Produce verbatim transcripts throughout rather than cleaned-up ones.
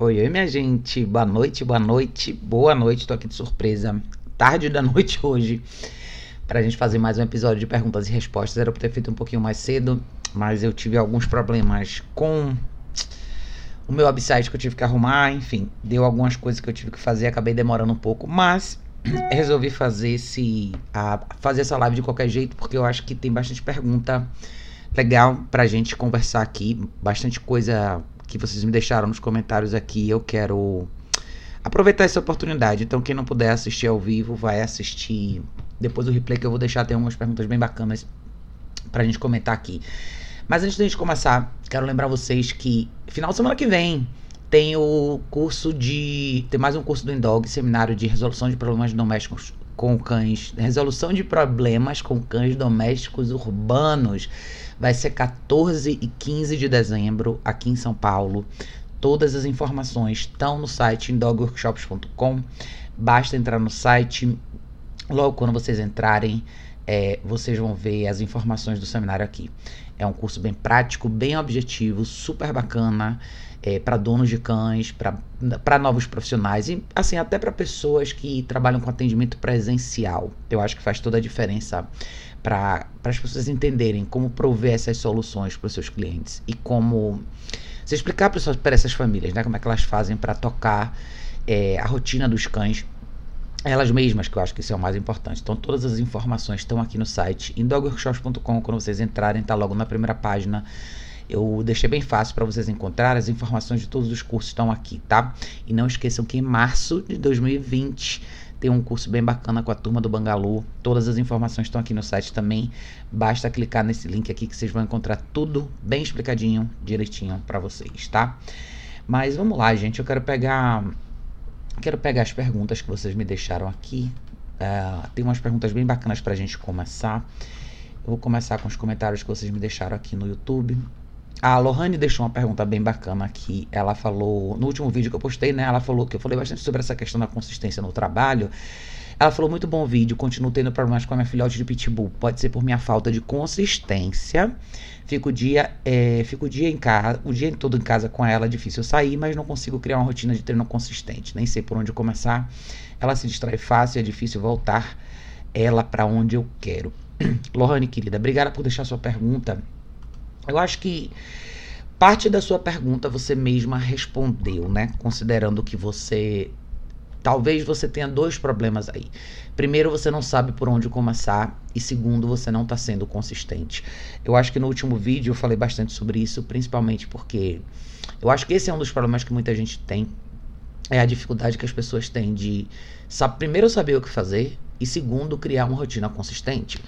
Oi, oi minha gente, boa noite, boa noite, boa noite, tô aqui de surpresa, tarde da noite hoje, pra gente fazer mais um episódio de perguntas e respostas. Era pra ter feito um pouquinho mais cedo, mas eu tive alguns problemas com o meu website que eu tive que arrumar, enfim, deu algumas coisas que eu tive que fazer, acabei demorando um pouco, mas resolvi fazer, esse, a, fazer essa live de qualquer jeito, porque eu acho que tem bastante pergunta legal pra gente conversar aqui, bastante coisa que vocês me deixaram nos comentários aqui, eu quero aproveitar essa oportunidade. Então, quem não puder assistir ao vivo, vai assistir depois do replay que eu vou deixar. Tem algumas perguntas bem bacanas pra gente comentar aqui. Mas antes da gente começar, quero lembrar vocês que final de semana que vem tem o curso de... tem mais um curso do Endog, seminário de resolução de problemas domésticos com cães, resolução de problemas com cães domésticos urbanos. Vai ser quatorze e quinze de dezembro aqui em São Paulo. Todas as informações estão no site dog workshops ponto com. Basta entrar no site. Logo quando vocês entrarem, é, vocês vão ver as informações do seminário aqui. É um curso bem prático, bem objetivo, super bacana. É, para donos de cães, para novos profissionais e assim até para pessoas que trabalham com atendimento presencial. Eu acho que faz toda a diferença para as pessoas entenderem como prover essas soluções para os seus clientes e como se explicar para essas famílias, né, como é que elas fazem para tocar é, a rotina dos cães elas mesmas, que eu acho que isso é o mais importante. Então todas as informações estão aqui no site em dog workshops ponto com. Quando vocês entrarem, está logo na primeira página. Eu deixei bem fácil para vocês encontrar, as informações de todos os cursos estão aqui, tá? E não esqueçam que em março de dois mil e vinte tem um curso bem bacana com a turma do Bangalô. Todas as informações estão aqui no site também. Basta clicar nesse link aqui que vocês vão encontrar tudo bem explicadinho, direitinho para vocês, tá? Mas vamos lá, gente. Eu quero pegar, quero pegar as perguntas que vocês me deixaram aqui. Uh, tem umas perguntas bem bacanas para a gente começar. Eu vou começar com os comentários que vocês me deixaram aqui no YouTube. A Lohane deixou uma pergunta bem bacana aqui. Ela falou, no último vídeo que eu postei, né? Ela falou que eu falei bastante sobre essa questão da consistência no trabalho. Ela falou, muito bom vídeo, continuo tendo problemas com a minha filhote de pitbull. Pode ser por minha falta de consistência. Fico o dia, é, fico o dia em casa, o dia todo em casa com ela, é difícil eu sair, mas não consigo criar uma rotina de treino consistente. Nem sei por onde começar. Ela se distrai fácil, é difícil voltar ela para onde eu quero. Lohane, querida, obrigada por deixar sua pergunta. Eu acho que parte da sua pergunta você mesma respondeu, né? Considerando que você... talvez você tenha dois problemas aí. Primeiro, você não sabe por onde começar. E segundo, você não está sendo consistente. Eu acho que no último vídeo eu falei bastante sobre isso, principalmente porque... eu acho que esse é um dos problemas que muita gente tem. É a dificuldade que as pessoas têm de... sabe, primeiro, saber o que fazer. E segundo, criar uma rotina consistente.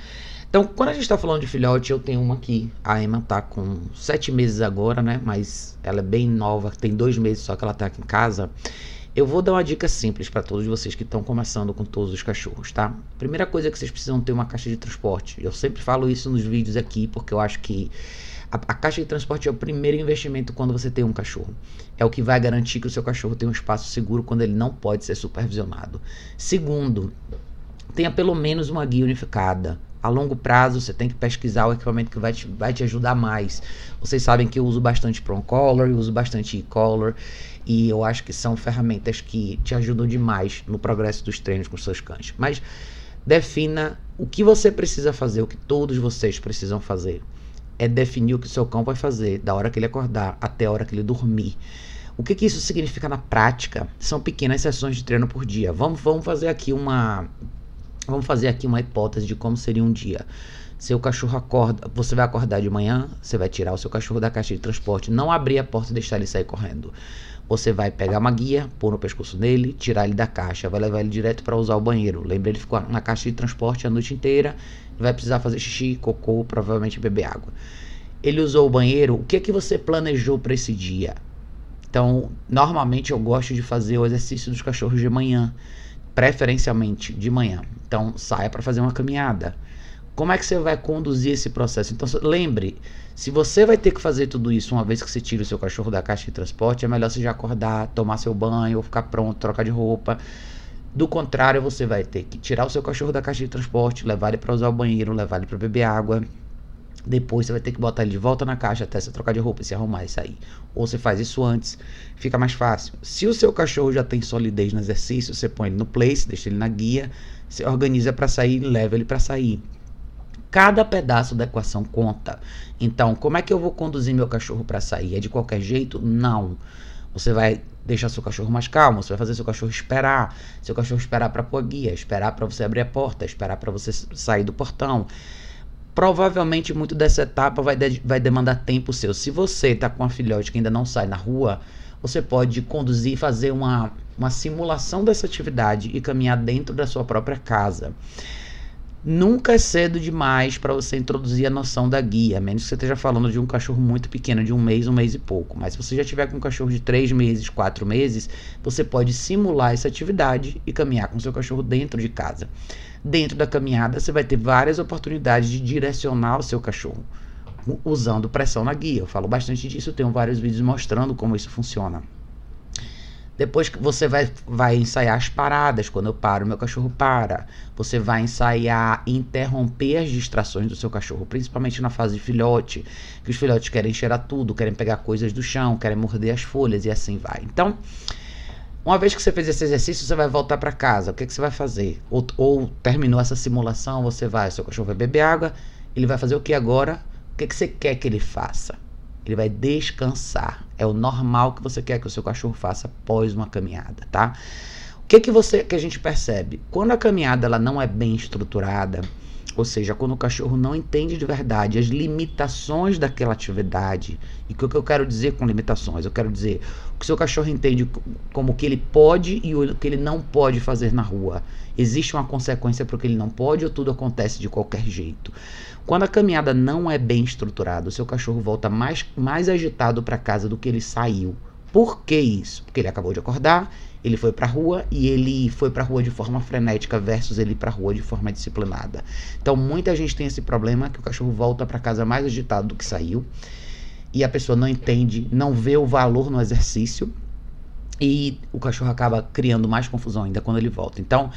Então, quando a gente tá falando de filhote, eu tenho uma aqui. A Emma tá com sete meses agora, né? Mas ela é bem nova, tem dois meses só que ela tá aqui em casa. Eu vou dar uma dica simples para todos vocês que estão começando com todos os cachorros, tá? Primeira coisa que vocês precisam ter uma caixa de transporte. Eu sempre falo isso nos vídeos aqui, porque eu acho que a, a caixa de transporte é o primeiro investimento quando você tem um cachorro. É o que vai garantir que o seu cachorro tenha um espaço seguro quando ele não pode ser supervisionado. Segundo, tenha pelo menos uma guia unificada. A longo prazo, você tem que pesquisar o equipamento que vai te, vai te ajudar mais. Vocês sabem que eu uso bastante Prong Collar, eu uso bastante E-Collar. E eu acho que são ferramentas que te ajudam demais no progresso dos treinos com seus cães. Mas defina o que você precisa fazer, o que todos vocês precisam fazer. É definir o que o seu cão vai fazer, da hora que ele acordar até a hora que ele dormir. O que, que isso significa na prática? São pequenas sessões de treino por dia. Vamos, vamos fazer aqui uma... Vamos fazer aqui uma hipótese de como seria um dia. Seu cachorro acorda, você vai acordar de manhã, você vai tirar o seu cachorro da caixa de transporte, não abrir a porta e deixar ele sair correndo. Você vai pegar uma guia, pôr no pescoço dele, tirar ele da caixa, vai levar ele direto para usar o banheiro. Lembra, ele ficou na caixa de transporte a noite inteira, vai precisar fazer xixi, cocô, provavelmente beber água. Ele usou o banheiro, o que é que você planejou para esse dia? Então, normalmente eu gosto de fazer o exercício dos cachorros de manhã. Preferencialmente de manhã. Então saia para fazer uma caminhada. Como é que você vai conduzir esse processo? Então lembre, se você vai ter que fazer tudo isso uma vez que você tira o seu cachorro da caixa de transporte, é melhor você já acordar, tomar seu banho, ou ficar pronto, trocar de roupa. Do contrário, você vai ter que tirar o seu cachorro da caixa de transporte, levar ele para usar o banheiro, levar ele para beber água, Depois você vai ter que botar ele de volta na caixa até você trocar de roupa, se arrumar e sair. Ou você faz isso antes, fica mais fácil. Se o seu cachorro já tem solidez no exercício, você põe ele no place, deixa ele na guia, você organiza para sair e leva ele para sair. Cada pedaço da equação conta. Então, como é que eu vou conduzir meu cachorro para sair? É de qualquer jeito? Não. Você vai deixar seu cachorro mais calmo, você vai fazer seu cachorro esperar, seu cachorro esperar para pôr a guia, esperar para você abrir a porta, esperar para você sair do portão. Provavelmente muito dessa etapa vai, de, vai demandar tempo seu. Se você está com uma filhote que ainda não sai na rua, você pode conduzir e fazer uma, uma simulação dessa atividade e caminhar dentro da sua própria casa. Nunca é cedo demais para você introduzir a noção da guia, a menos que você esteja falando de um cachorro muito pequeno, de um mês, um mês e pouco. Mas se você já tiver com um cachorro de três meses, quatro meses, você pode simular essa atividade e caminhar com seu cachorro dentro de casa. Dentro da caminhada, você vai ter várias oportunidades de direcionar o seu cachorro, usando pressão na guia. Eu falo bastante disso, tenho vários vídeos mostrando como isso funciona. Depois que você vai, vai ensaiar as paradas, quando eu paro, meu cachorro para. Você vai ensaiar interromper as distrações do seu cachorro, principalmente na fase de filhote, que os filhotes querem cheirar tudo, querem pegar coisas do chão, querem morder as folhas e assim vai. Então, uma vez que você fez esse exercício, você vai voltar para casa. O que, é que você vai fazer? Ou, ou terminou essa simulação, você vai, seu cachorro vai beber água, ele vai fazer o que agora? O que, é que você quer que ele faça? Ele vai descansar. É o normal que você quer que o seu cachorro faça após uma caminhada, tá? O que que você, que a gente percebe? Quando a caminhada ela não é bem estruturada, ou seja, quando o cachorro não entende de verdade as limitações daquela atividade, e o que eu quero dizer com limitações? Eu quero dizer que o seu cachorro entende como o que ele pode e o que ele não pode fazer na rua. Existe uma consequência para o que ele não pode ou tudo acontece de qualquer jeito? Quando a caminhada não é bem estruturada, o seu cachorro volta mais, mais agitado para casa do que ele saiu. Por que isso? Porque ele acabou de acordar, ele foi para a rua e ele foi para a rua de forma frenética versus ele ir para a rua de forma disciplinada. Então muita gente tem esse problema que o cachorro volta para casa mais agitado do que saiu e a pessoa não entende, não vê o valor no exercício e o cachorro acaba criando mais confusão ainda quando ele volta. Então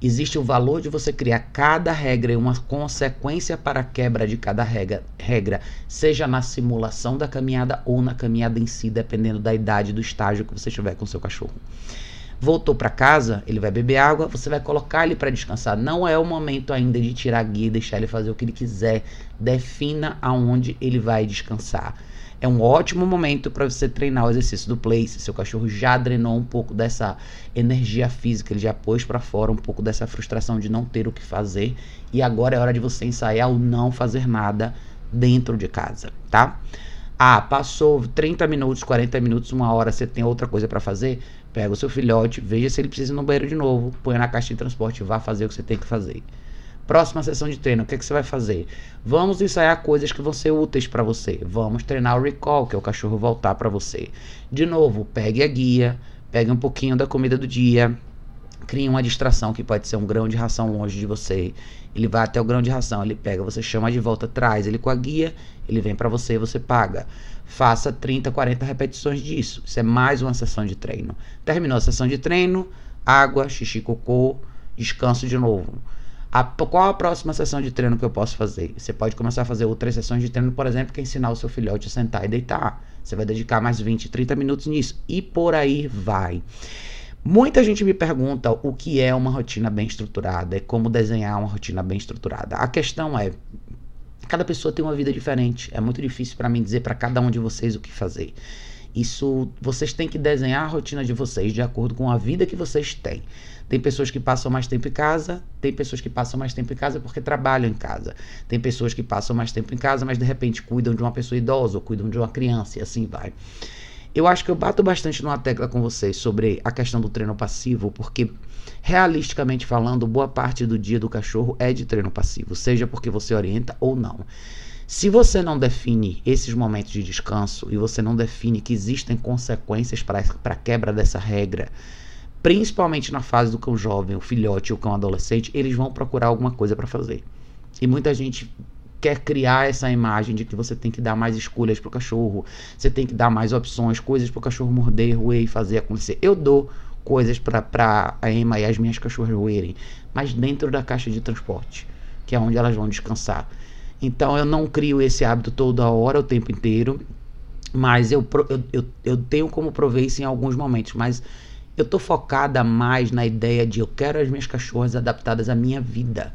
existe o valor de você criar cada regra e uma consequência para a quebra de cada regra, regra, seja na simulação da caminhada ou na caminhada em si, dependendo da idade, do estágio que você tiver com o seu cachorro. Voltou para casa, ele vai beber água, você vai colocar ele para descansar. Não é o momento ainda de tirar a guia e deixar ele fazer o que ele quiser. Defina aonde ele vai descansar. É um ótimo momento para você treinar o exercício do place. Seu cachorro já drenou um pouco dessa energia física, ele já pôs para fora um pouco dessa frustração de não ter o que fazer. E agora é hora de você ensaiar o não fazer nada dentro de casa, tá? Ah, passou trinta minutos, quarenta minutos, uma hora, você tem outra coisa para fazer? Pega o seu filhote, veja se ele precisa ir no banheiro de novo, põe na caixa de transporte e vá fazer o que você tem que fazer. Próxima sessão de treino, o que, é que você vai fazer? Vamos ensaiar coisas que vão ser úteis para você. Vamos treinar o recall, que é o cachorro voltar para você. De novo, pegue a guia, pegue um pouquinho da comida do dia, crie uma distração que pode ser um grão de ração longe de você. Ele vai até o grão de ração, ele pega, você chama de volta, traz ele com a guia, ele vem para você e você paga. Faça trinta, quarenta repetições disso. Isso é mais uma sessão de treino. Terminou a sessão de treino, água, xixi, cocô, descanso de novo. A, qual a próxima sessão de treino que eu posso fazer? Você pode começar a fazer outras sessões de treino, por exemplo, que é ensinar o seu filhote a sentar e deitar. Você vai dedicar mais vinte, trinta minutos nisso. E por aí vai. Muita gente me pergunta o que é uma rotina bem estruturada e como desenhar uma rotina bem estruturada. A questão é, cada pessoa tem uma vida diferente. É muito difícil para mim dizer para cada um de vocês o que fazer. Isso, vocês têm que desenhar a rotina de vocês de acordo com a vida que vocês têm. Tem pessoas que passam mais tempo em casa, tem pessoas que passam mais tempo em casa porque trabalham em casa. Tem pessoas que passam mais tempo em casa, mas de repente cuidam de uma pessoa idosa ou cuidam de uma criança e assim vai. Eu acho que eu bato bastante numa tecla com vocês sobre a questão do treino passivo, porque realisticamente falando, boa parte do dia do cachorro é de treino passivo, seja porque você orienta ou não. Se você não define esses momentos de descanso e você não define que existem consequências para a quebra dessa regra, principalmente na fase do cão jovem, o filhote e o cão adolescente, eles vão procurar alguma coisa para fazer. E muita gente quer criar essa imagem de que você tem que dar mais escolhas para o cachorro, você tem que dar mais opções, coisas para o cachorro morder, roer e fazer acontecer. Eu dou coisas para a Emma e as minhas cachorras roerem, mas dentro da caixa de transporte, que é onde elas vão descansar. Então eu não crio esse hábito toda hora, o tempo inteiro, mas eu, eu, eu, eu tenho como prover isso em alguns momentos, mas eu tô focada mais na ideia de eu quero as minhas cachorras adaptadas à minha vida.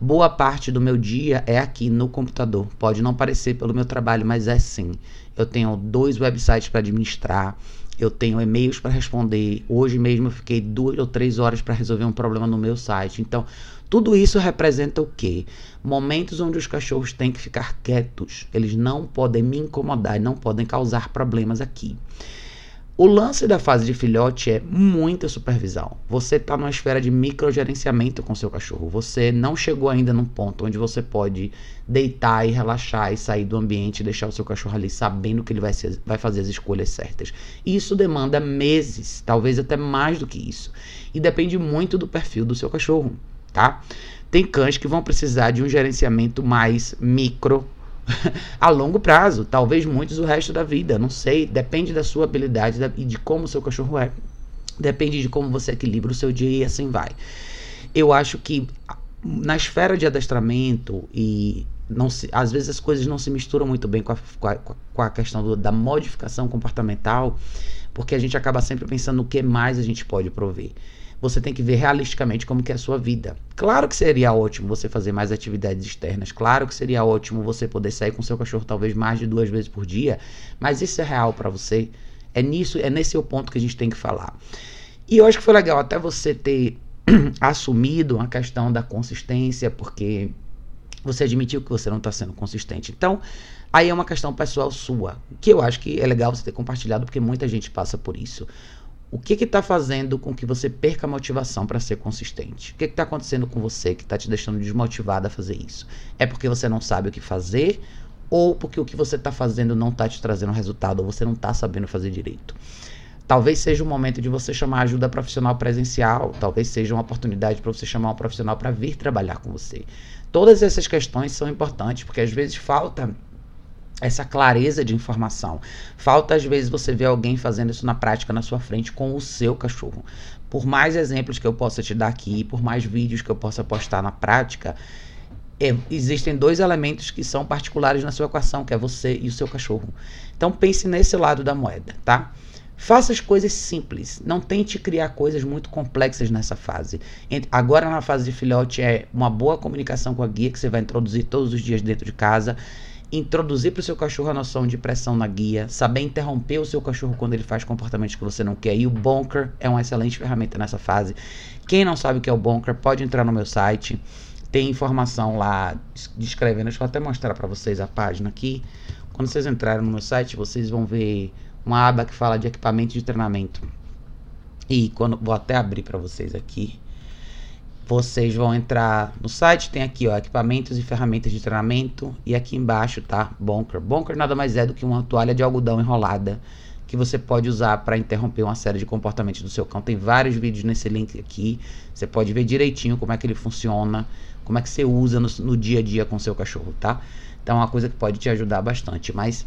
Boa parte do meu dia é aqui no computador, pode não parecer pelo meu trabalho, mas é sim. Eu tenho dois websites para administrar, eu tenho e-mails para responder, hoje mesmo eu fiquei duas ou três horas para resolver um problema no meu site, então tudo isso representa o quê? Momentos onde os cachorros têm que ficar quietos, eles não podem me incomodar, não podem causar problemas aqui. O lance da fase de filhote é muita supervisão. Você está numa esfera de microgerenciamento com seu cachorro. Você não chegou ainda num ponto onde você pode deitar e relaxar e sair do ambiente e deixar o seu cachorro ali sabendo que ele vai, ser, vai fazer as escolhas certas. Isso demanda meses, talvez até mais do que isso. E depende muito do perfil do seu cachorro, tá? Tem cães que vão precisar de um gerenciamento mais micro a longo prazo, talvez muitos o resto da vida, não sei, depende da sua habilidade e de como o seu cachorro é, depende de como você equilibra o seu dia e assim vai. Eu acho que na esfera de adestramento, e não se, às vezes as coisas não se misturam muito bem com a, com a, com a questão do, da modificação comportamental, porque a gente acaba sempre pensando no que mais a gente pode prover. Você tem que ver realisticamente como que é a sua vida. Claro que seria ótimo você fazer mais atividades externas, claro que seria ótimo você poder sair com seu cachorro talvez mais de duas vezes por dia, mas isso é real para você? É nisso, é nesse o ponto que a gente tem que falar. E eu acho que foi legal até você ter assumido a questão da consistência, porque você admitiu que você não está sendo consistente. Então, aí é uma questão pessoal sua, que eu acho que é legal você ter compartilhado, porque muita gente passa por isso. O que está fazendo com que você perca a motivação para ser consistente? O que está acontecendo com você que está te deixando desmotivada a fazer isso? É porque você não sabe o que fazer? Ou porque o que você está fazendo não está te trazendo resultado? Ou você não está sabendo fazer direito? Talvez seja o momento de você chamar ajuda profissional presencial. Talvez seja uma oportunidade para você chamar um profissional para vir trabalhar com você. Todas essas questões são importantes, porque às vezes falta essa clareza de informação. Falta às vezes você ver alguém fazendo isso na prática na sua frente com o seu cachorro. Por mais exemplos que eu possa te dar aqui, por mais vídeos que eu possa postar na prática, é, existem dois elementos que são particulares na sua equação, que é você e o seu cachorro. Então pense nesse lado da moeda, tá? Faça as coisas simples, não tente criar coisas muito complexas nessa fase. Agora na fase de filhote é uma boa comunicação com a guia que você vai introduzir todos os dias dentro de casa, introduzir para o seu cachorro a noção de pressão na guia, saber interromper o seu cachorro quando ele faz comportamentos que você não quer. E o bonker é uma excelente ferramenta nessa fase. Quem não sabe o que é o bonker, pode entrar no meu site. Tem informação lá descrevendo. Deixa eu até mostrar para vocês a página aqui. Quando vocês entrarem no meu site, vocês vão ver uma aba que fala de equipamento de treinamento. E quando vou até abrir para vocês aqui. Vocês vão entrar no site, tem aqui, ó, equipamentos e ferramentas de treinamento, e aqui embaixo tá bonker. Bonker nada mais é do que uma toalha de algodão enrolada que você pode usar para interromper uma série de comportamentos do seu cão. Tem vários vídeos nesse link aqui, você pode ver direitinho como é que ele funciona, como é que você usa no, no dia a dia com seu cachorro, tá? Então é uma coisa que pode te ajudar bastante, mas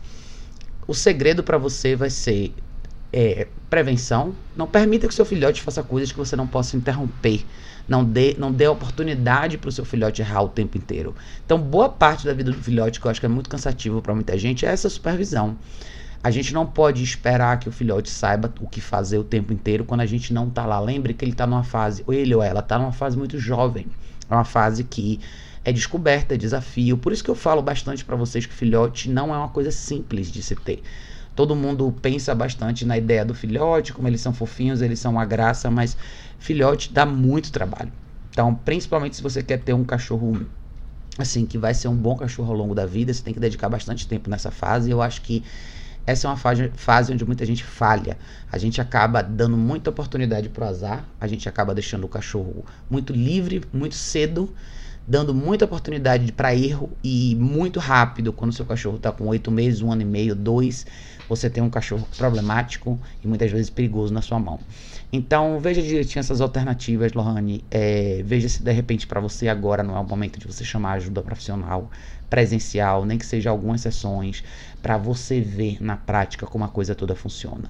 o segredo para você vai ser É, prevenção. Não permita que seu filhote faça coisas que você não possa interromper. Não dê, não dê oportunidade para o seu filhote errar o tempo inteiro. Então, boa parte da vida do filhote, que eu acho que é muito cansativo para muita gente, é essa supervisão. A gente não pode esperar que o filhote saiba o que fazer o tempo inteiro quando a gente não está lá. Lembre que ele está numa fase, ou ele ou ela está numa fase muito jovem. É uma fase que é descoberta, é desafio. Por isso que eu falo bastante para vocês que filhote não é uma coisa simples de se ter. Todo mundo pensa bastante na ideia do filhote, como eles são fofinhos, eles são uma graça, mas filhote dá muito trabalho. Então, principalmente se você quer ter um cachorro, assim, que vai ser um bom cachorro ao longo da vida, você tem que dedicar bastante tempo nessa fase. Eu acho que essa é uma fase, fase onde muita gente falha. A gente acaba dando muita oportunidade pro azar, a gente acaba deixando o cachorro muito livre, muito cedo, dando muita oportunidade para erro e muito rápido. Quando seu cachorro está com oito meses, um ano e meio, dois, você tem um cachorro problemático e muitas vezes perigoso na sua mão. Então veja direitinho essas alternativas, Lohane. É, veja se de repente para você agora não é o momento de você chamar ajuda profissional presencial, nem que seja algumas sessões, para você ver na prática como a coisa toda funciona.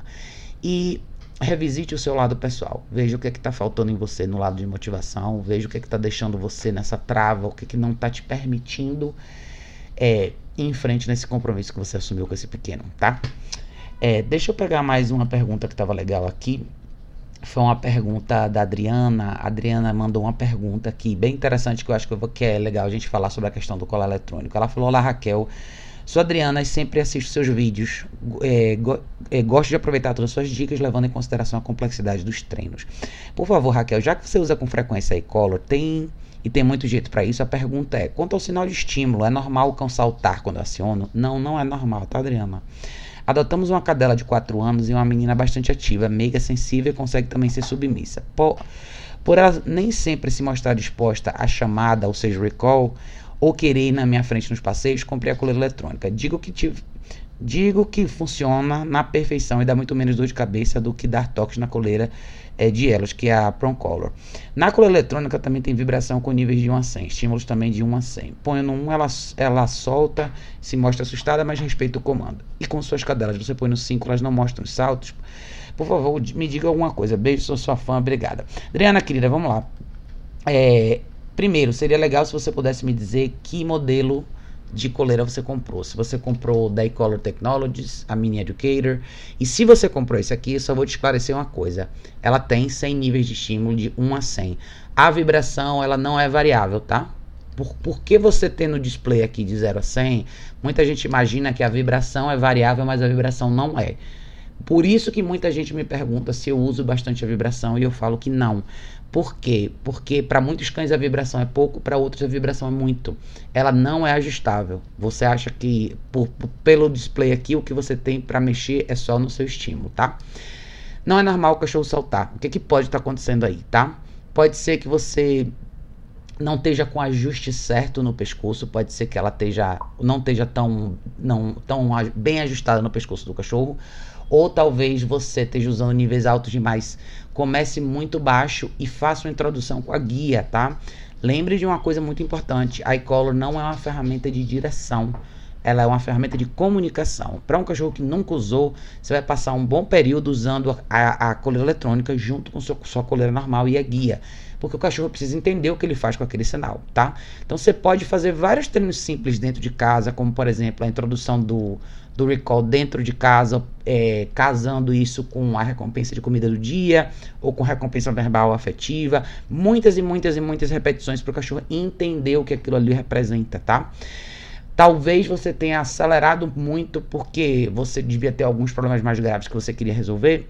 E revisite o seu lado pessoal, veja o que é que está faltando em você no lado de motivação, veja o que é que está deixando você nessa trava, o que é que não está te permitindo é, ir em frente nesse compromisso que você assumiu com esse pequeno, tá? É, deixa eu pegar mais uma pergunta que estava legal aqui. Foi uma pergunta da Adriana. A Adriana mandou uma pergunta aqui bem interessante, que eu acho que, eu vou, que é legal a gente falar sobre a questão do colar eletrônico. Ela falou: olá, Raquel, sou Adriana e sempre assisto seus vídeos. É, go, é, gosto de aproveitar todas as suas dicas, levando em consideração a complexidade dos treinos. Por favor, Raquel, já que você usa com frequência a E-Collar, tem... E tem muito jeito para isso. A pergunta é: quanto ao sinal de estímulo, é normal o cão saltar quando eu aciono? Não, não é normal, tá, Adriana? Adotamos uma cadela de quatro anos e uma menina bastante ativa, meiga, sensível e consegue também ser submissa. Por, por ela nem sempre se mostrar disposta à chamada, ou seja, recall, ou querer ir na minha frente nos passeios, comprei a coleira eletrônica. Digo que tive... Digo que funciona na perfeição e dá muito menos dor de cabeça do que dar toques na coleira é, de elos, que é a Prong Collar. Na coleira eletrônica também tem vibração com níveis de um a cem, estímulos também de um a cem. Põe no um, ela, ela solta, se mostra assustada, mas respeita o comando. E com suas cadelas, você põe no cinco, elas não mostram os saltos. Por favor, me diga alguma coisa. Beijo, sou sua fã, obrigada. Adriana, querida, vamos lá. É, primeiro, seria legal se você pudesse me dizer que modelo de coleira você comprou. Se você comprou da E-Collar Technologies, a Mini Educator, e se você comprou esse aqui, eu só vou te esclarecer uma coisa: ela tem cem níveis de estímulo de um a cem. A vibração, ela não é variável, tá? Por, porque você tem no display aqui de zero a cem, muita gente imagina que a vibração é variável, mas a vibração não é. Por isso que muita gente me pergunta se eu uso bastante a vibração, e eu falo que não. Por quê? Porque para muitos cães a vibração é pouco, para outros a vibração é muito. Ela não é ajustável. Você acha que por, por, pelo display aqui o que você tem para mexer é só no seu estímulo, tá? Não é normal o cachorro saltar. O que, que pode estar tá acontecendo aí, tá? Pode ser que você não esteja com ajuste certo no pescoço, pode ser que ela esteja, não esteja tão, não, tão bem ajustada no pescoço do cachorro, ou talvez você esteja usando níveis altos demais. Comece muito baixo e faça uma introdução com a guia, tá? Lembre de uma coisa muito importante: a E-Collar não é uma ferramenta de direção, ela é uma ferramenta de comunicação. Para um cachorro que nunca usou, você vai passar um bom período usando a, a coleira eletrônica junto com sua, sua coleira normal e a guia, porque o cachorro precisa entender o que ele faz com aquele sinal, tá? Então você pode fazer vários treinos simples dentro de casa, como por exemplo a introdução do, do recall dentro de casa, é, casando isso com a recompensa de comida do dia, ou com recompensa verbal afetiva, muitas e muitas e muitas repetições para o cachorro entender o que aquilo ali representa, tá? Talvez você tenha acelerado muito porque você devia ter alguns problemas mais graves que você queria resolver,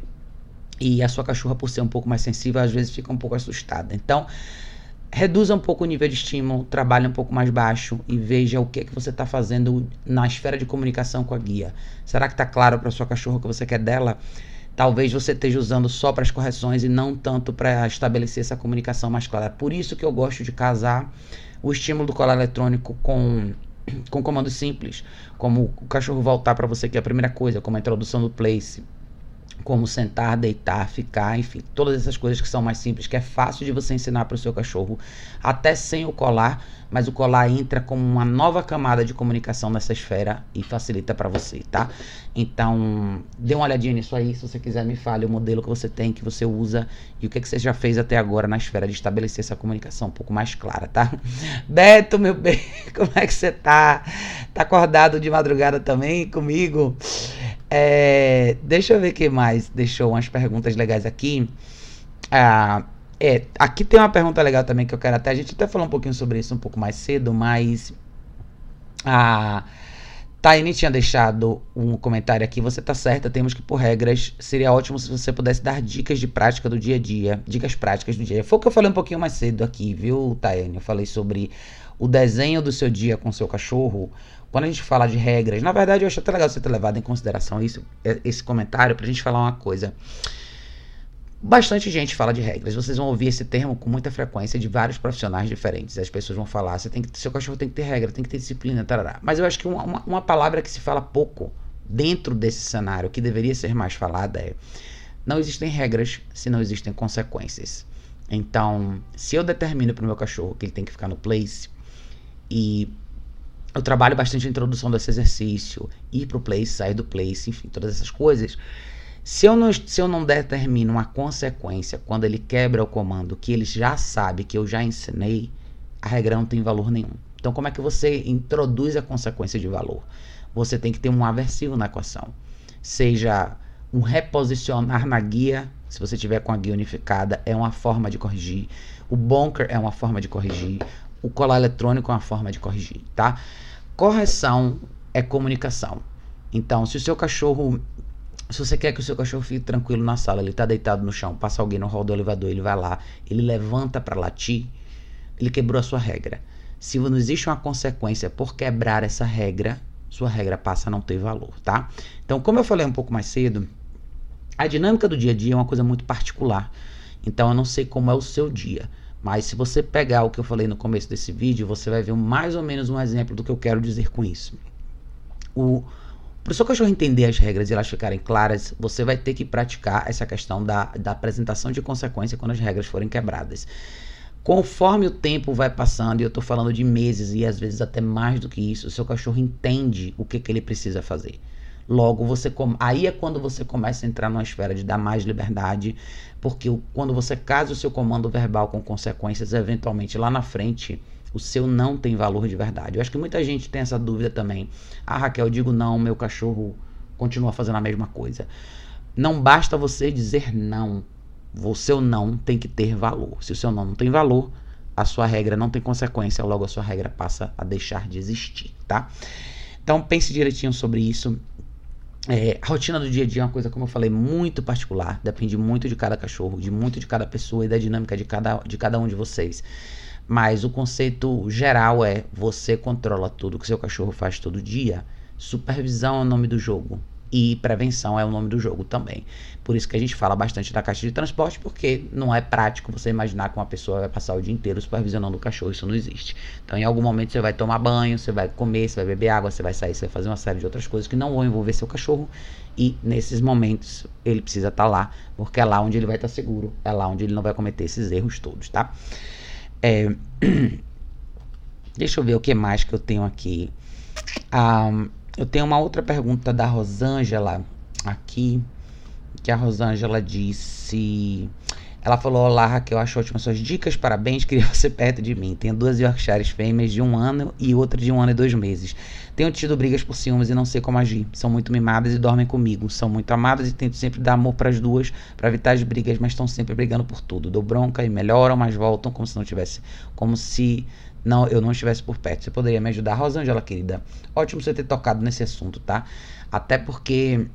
e a sua cachorra, por ser um pouco mais sensível, às vezes fica um pouco assustada. Então, reduza um pouco o nível de estímulo, trabalhe um pouco mais baixo e veja o que é que você está fazendo na esfera de comunicação com a guia. Será que está claro para a sua cachorra o que você quer dela? Talvez você esteja usando só para as correções e não tanto para estabelecer essa comunicação mais clara. Por isso que eu gosto de casar o estímulo do colar eletrônico com... com comandos simples, como o cachorro voltar para você, que é a primeira coisa, como a introdução do place, como sentar, deitar, ficar, enfim, todas essas coisas que são mais simples, que é fácil de você ensinar para o seu cachorro, até sem o colar, mas o colar entra como uma nova camada de comunicação nessa esfera e facilita para você, tá? Então, dê uma olhadinha nisso aí, se você quiser me fale o modelo que você tem, que você usa e o que, é que você já fez até agora na esfera de estabelecer essa comunicação um pouco mais clara, tá? Beto, meu bem, como é que você tá? Tá acordado de madrugada também comigo? É, deixa eu ver o que mais. Deixou umas perguntas legais aqui. Ah, é, aqui tem uma pergunta legal também que eu quero até... A gente até falou um pouquinho sobre isso um pouco mais cedo, mas... Ah, Taine tinha deixado um comentário aqui. Você tá certa, temos que pôr regras. Seria ótimo se você pudesse dar dicas de prática do dia a dia. Dicas práticas do dia a dia. Foi o que eu falei um pouquinho mais cedo aqui, viu, Taine? Eu falei sobre o desenho do seu dia com o seu cachorro. Quando a gente fala de regras... Na verdade, eu acho até legal você ter levado em consideração isso, esse comentário, pra gente falar uma coisa. Bastante gente fala de regras. Vocês vão ouvir esse termo com muita frequência de vários profissionais diferentes. As pessoas vão falar: você tem que, seu cachorro tem que ter regra, tem que ter disciplina, tarará. Mas eu acho que uma, uma, uma palavra que se fala pouco dentro desse cenário, que deveria ser mais falada, é: não existem regras se não existem consequências. Então, se eu determino pro meu cachorro que ele tem que ficar no place, e eu trabalho bastante a introdução desse exercício, ir pro place, sair do place, enfim, todas essas coisas. Se eu, não, se eu não determino uma consequência quando ele quebra o comando que ele já sabe, que eu já ensinei, a regra não tem valor nenhum. Então, como é que você introduz a consequência de valor? Você tem que ter um aversivo na equação. Seja um reposicionar na guia, se você tiver com a guia unificada, é uma forma de corrigir. O bonker é uma forma de corrigir. O colar eletrônico é uma forma de corrigir, tá? Correção é comunicação. Então, se o seu cachorro... Se você quer que o seu cachorro fique tranquilo na sala, ele tá deitado no chão, passa alguém no hall do elevador, ele vai lá, ele levanta para latir, ele quebrou a sua regra. Se não existe uma consequência por quebrar essa regra, sua regra passa a não ter valor, tá? Então, como eu falei um pouco mais cedo, a dinâmica do dia a dia é uma coisa muito particular. Então, eu não sei como é o seu dia, mas se você pegar o que eu falei no começo desse vídeo, você vai ver mais ou menos um exemplo do que eu quero dizer com isso. O... Para o seu cachorro entender as regras e elas ficarem claras, você vai ter que praticar essa questão da, da apresentação de consequência quando as regras forem quebradas. Conforme o tempo vai passando, e eu estou falando de meses e às vezes até mais do que isso, o seu cachorro entende o que, que ele precisa fazer. Logo, você com... aí é quando você começa a entrar numa esfera de dar mais liberdade, porque quando você casa o seu comando verbal com consequências, eventualmente lá na frente... O seu não tem valor de verdade. Eu acho que muita gente tem essa dúvida também. Ah, Raquel, eu digo não, meu cachorro continua fazendo a mesma coisa. Não basta você dizer não. O seu não tem que ter valor. Se o seu não não tem valor, a sua regra não tem consequência, logo a sua regra passa a deixar de existir, tá? Então pense direitinho sobre isso. É, a rotina do dia a dia é uma coisa, como eu falei, muito particular. Depende muito de cada cachorro, de muito de cada pessoa e da dinâmica de cada, de cada um de vocês. Mas o conceito geral é: você controla tudo que seu cachorro faz todo dia. Supervisão é o nome do jogo e prevenção é o nome do jogo também. Por isso que a gente fala bastante da caixa de transporte, porque não é prático você imaginar que uma pessoa vai passar o dia inteiro supervisionando o cachorro, isso não existe. Então em algum momento você vai tomar banho, você vai comer, você vai beber água, você vai sair, você vai fazer uma série de outras coisas que não vão envolver seu cachorro. E nesses momentos ele precisa estar lá, porque é lá onde ele vai estar seguro, é lá onde ele não vai cometer esses erros todos, tá? É, deixa eu ver o que mais que eu tenho aqui. Ah, eu tenho uma outra pergunta da Rosângela aqui, que a Rosângela disse, ela falou: olá Raquel, acho ótimas suas dicas, parabéns, queria você perto de mim, tenho duas Yorkshires fêmeas de um ano e outra de um ano e dois meses, tenho tido brigas por ciúmes e não sei como agir, são muito mimadas e dormem comigo, são muito amadas e tento sempre dar amor para as duas, para evitar as brigas, mas estão sempre brigando por tudo, dou bronca e melhoram, mas voltam como se não tivesse, como se não, eu não estivesse por perto. Você poderia me ajudar, Rosângela querida? Ótimo você ter tocado nesse assunto, tá? Até porque...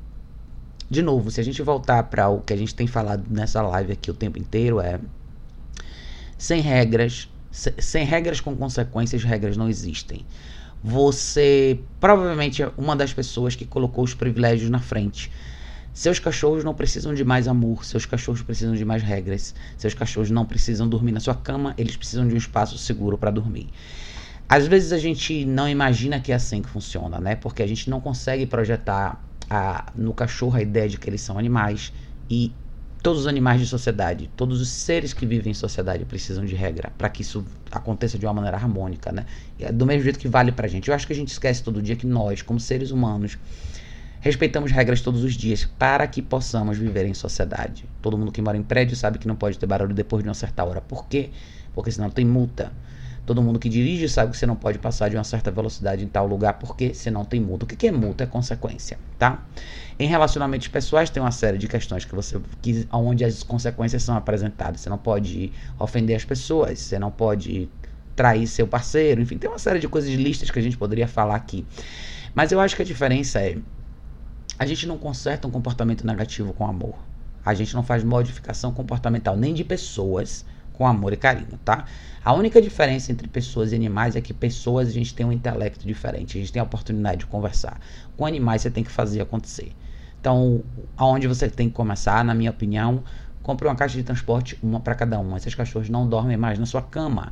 De novo, se a gente voltar para o que a gente tem falado nessa live aqui o tempo inteiro, é... Sem regras, se, sem regras com consequências, regras não existem. Você provavelmente é uma das pessoas que colocou os privilégios na frente. Seus cachorros não precisam de mais amor, seus cachorros precisam de mais regras. Seus cachorros não precisam dormir na sua cama, eles precisam de um espaço seguro para dormir. Às vezes a gente não imagina que é assim que funciona, né? Porque a gente não consegue projetar... A, no cachorro a ideia de que eles são animais, e todos os animais de sociedade, todos os seres que vivem em sociedade precisam de regra para que isso aconteça de uma maneira harmônica, né? É do mesmo jeito que vale pra gente. Eu acho que a gente esquece todo dia que nós, como seres humanos, respeitamos regras todos os dias para que possamos viver em sociedade. Todo mundo que mora em prédio sabe que não pode ter barulho depois de uma certa hora. Por quê? Porque senão tem multa. Todo mundo que dirige sabe que você não pode passar de uma certa velocidade em tal lugar, porque senão tem multa. O que é multa? É consequência, tá? Em relacionamentos pessoais tem uma série de questões que você, que, onde as consequências são apresentadas. Você não pode ofender as pessoas, você não pode trair seu parceiro, enfim, tem uma série de coisas, de listas que a gente poderia falar aqui. Mas eu acho que a diferença é, a gente não conserta um comportamento negativo com amor. A gente não faz modificação comportamental nem de pessoas, com amor e carinho, tá? A única diferença entre pessoas e animais é que pessoas a gente tem um intelecto diferente, a gente tem a oportunidade de conversar. Com animais você tem que fazer acontecer. Então, aonde você tem que começar, na minha opinião, compre uma caixa de transporte, uma para cada um. Essas cachorros não dormem mais na sua cama.